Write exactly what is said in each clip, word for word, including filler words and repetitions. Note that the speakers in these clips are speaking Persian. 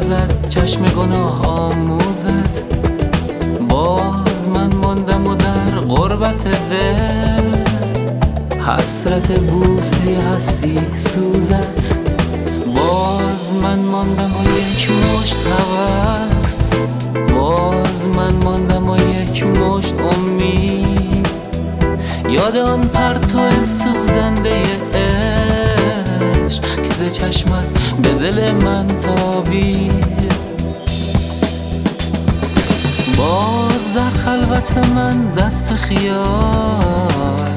نزد چشم گناه آموزت. باز من ماندم و در غربت دل حسرت بوسه هستی سوزت. باز من ماندم و یک مشت هوس، باز من ماندم و یک مشت امید. یادم پرتو سوزنده عشق که ز چشمت به دل من تابید. باز در خلوت من دست خیال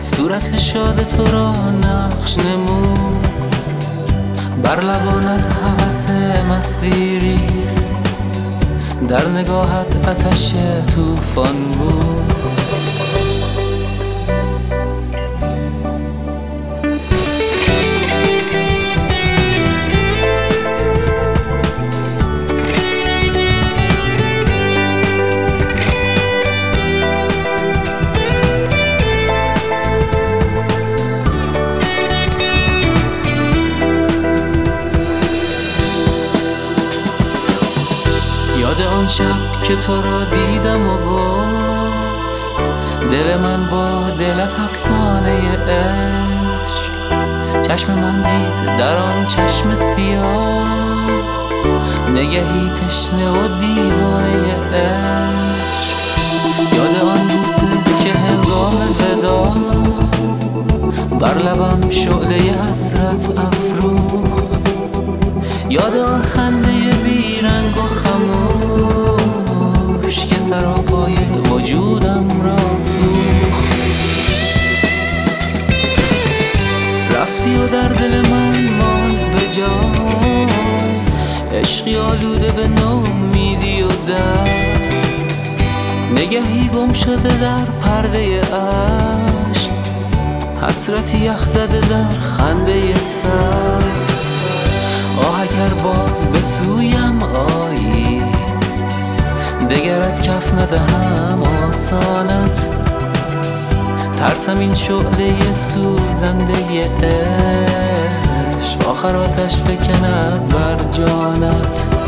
صورت شاد تو را نقش نمود. بر لبانت هوس مستی ریخت، در نگاهت آتش طوفان بود. آن شب که تو را دیدم و گفت دل من با دلت افسانه عشق. چشم من دید در آن چشم سیاه نگهی تشنه و دیوانه عشق. یاد آن بوسه که هنگام ودا بر لبم شعله حسرت افروخت. یاد آن خنده بیرنگ و خموش که سراپای وجودم را سوخت. رفتی و در دل من ماند به جای عشقی آلوده به ناامیدی و در نگهی گم شده در پرده عشق. حسرتی یخ زده در خنده سر. آه اگر باز به سویم آیی دگرت کف ندهم آسانت. ترسم این شعله سوزنده عشق آخر آتش فکند بر جانت.